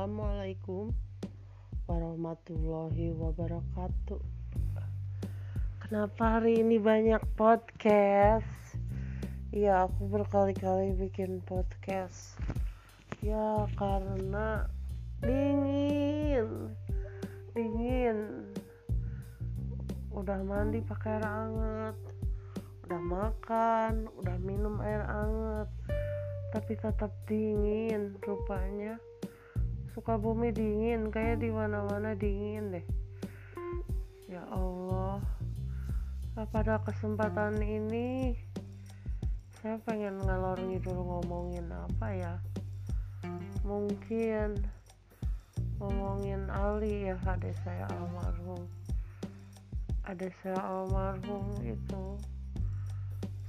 Assalamualaikum warahmatullahi wabarakatuh. Kenapa hari ini banyak podcast? Ya, aku berkali-kali bikin podcast. Ya, karena dingin. Udah mandi pakai air hangat, udah makan, udah minum air hangat, tapi tetap dingin. Rupanya Sukabumi dingin, kayak di mana-mana dingin deh. Ya Allah, pada kesempatan ini saya pengen ngalor ngidul ngomongin apa ya. Mungkin ngomongin Ali ya, adik saya almarhum itu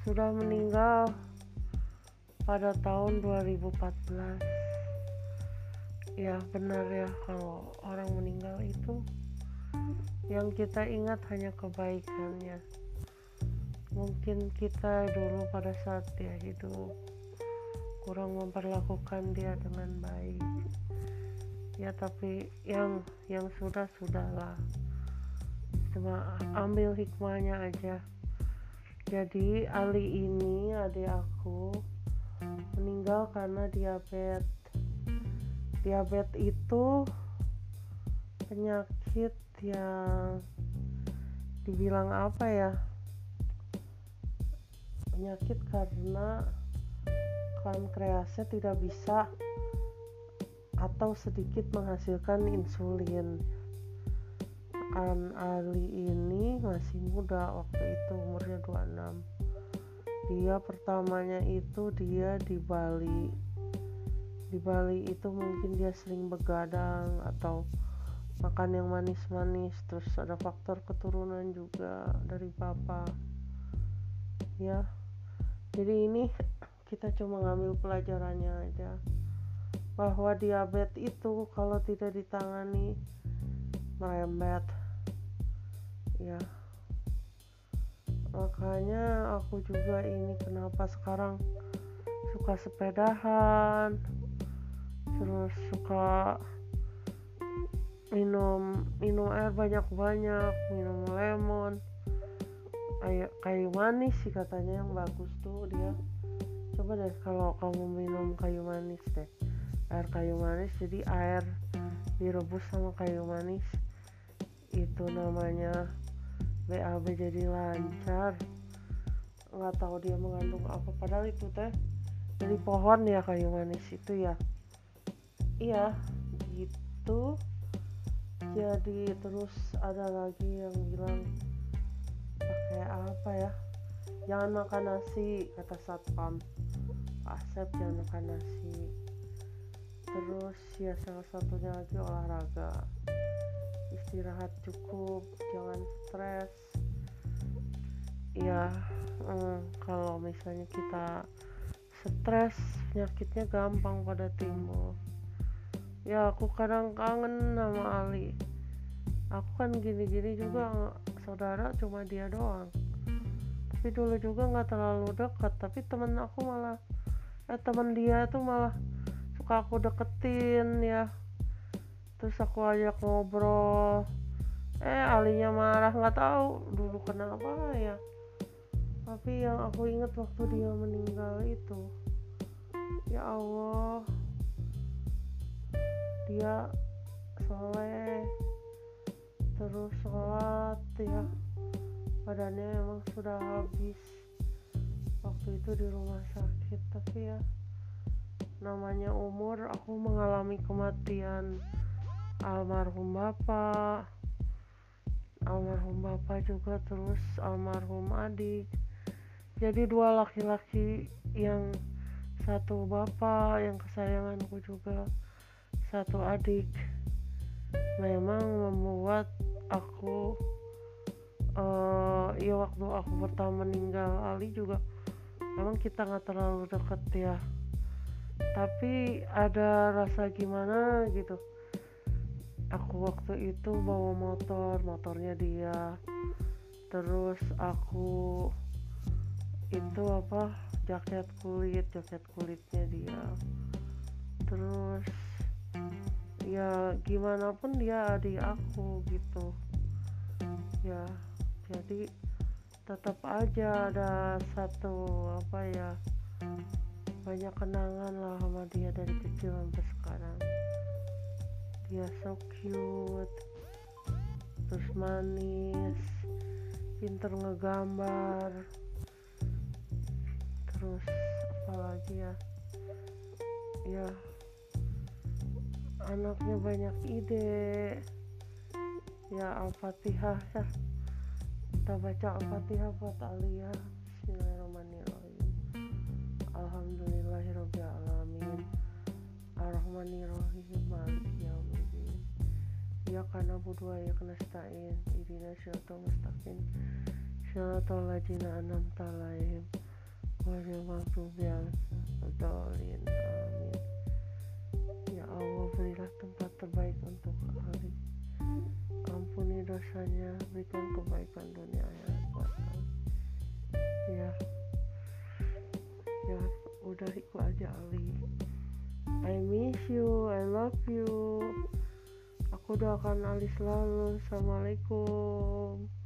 sudah meninggal pada tahun 2014. Ya benar ya, kalau orang meninggal itu yang kita ingat hanya kebaikannya. Mungkin kita dulu pada saat dia hidup kurang memperlakukan dia dengan baik. Ya tapi yang sudah-sudahlah. Cuma ambil hikmahnya aja. Jadi Ali ini, adik aku, meninggal karena diabetes itu penyakit yang dibilang apa ya, penyakit karena pankreasnya tidak bisa atau sedikit menghasilkan insulin. Ali ini masih muda waktu itu, umurnya 26. Dia pertamanya itu dia di Bali itu mungkin dia sering begadang atau makan yang manis-manis, terus ada faktor keturunan juga dari bapak ya. Jadi ini kita cuma ngambil pelajarannya aja, bahwa diabetes itu kalau tidak ditangani merembet ya. Makanya aku juga ini kenapa sekarang suka sepedahan, terus suka minum air banyak-banyak, minum lemon, kayu manis sih katanya yang bagus tuh dia. Coba deh kalau kamu minum kayu manis deh, air kayu manis, jadi air direbus sama kayu manis itu namanya BAB, jadi lancar. Nggak tahu dia mengandung apa, padahal itu teh dari pohon ya, kayu manis itu ya. Iya gitu. Jadi terus ada lagi yang bilang pakai apa ya, jangan makan nasi, kata satpam Asep, jangan makan nasi. Terus ya salah satunya lagi olahraga, istirahat cukup, jangan stres ya. Kalau misalnya kita stres, penyakitnya gampang pada timbul ya. Aku kadang kangen sama Ali. Aku kan gini-gini juga, saudara cuma dia doang, tapi dulu juga gak terlalu dekat, tapi temen aku malah temen dia tuh malah suka aku deketin ya. Terus aku ajak ngobrol, Alinya marah, nggak tahu dulu kenapa ya. Tapi yang aku ingat waktu dia meninggal itu, ya Allah, dia soleh, terus sholat ya. Badannya emang sudah habis waktu itu di rumah sakit, tapi ya namanya umur, aku mengalami kematian almarhum bapak juga, terus almarhum adik. Jadi dua laki-laki, yang satu bapak yang kesayanganku juga, satu adik, memang membuat aku ya waktu aku pertama meninggal Ali juga memang kita gak terlalu deket ya, tapi ada rasa gimana gitu. Aku waktu itu bawa motornya dia, terus aku itu jaket kulitnya dia, terus ya gimana pun dia adik aku gitu ya. Jadi tetap aja ada satu banyak kenangan lah sama dia dari kecil sampai sekarang. Dia so cute, terus manis, pinter ngegambar, terus apalagi ya anaknya banyak ide ya. Al-Fatihah ya, kita baca Al-Fatihah buat Ali ya. Bismillahirrahmanirrahim, alhamdulillahirabbil alamin, arrahmanirrahim, maliki yaumiddin, iyyaka na'budu wa iyyaka nasta'in, ihdinas siratal mustaqim, siratal ladzina an'amta 'alaihim ghairil maghdubi 'alaihim. Amin. Ya Allah, berilah tempat terbaik untuk Ali, ampuni dosanya, berikan kebaikan dunia akhirat buat Ali. Ya udah itu aja Ali. I miss you, I love you. Aku doakan Ali selalu. Assalamualaikum.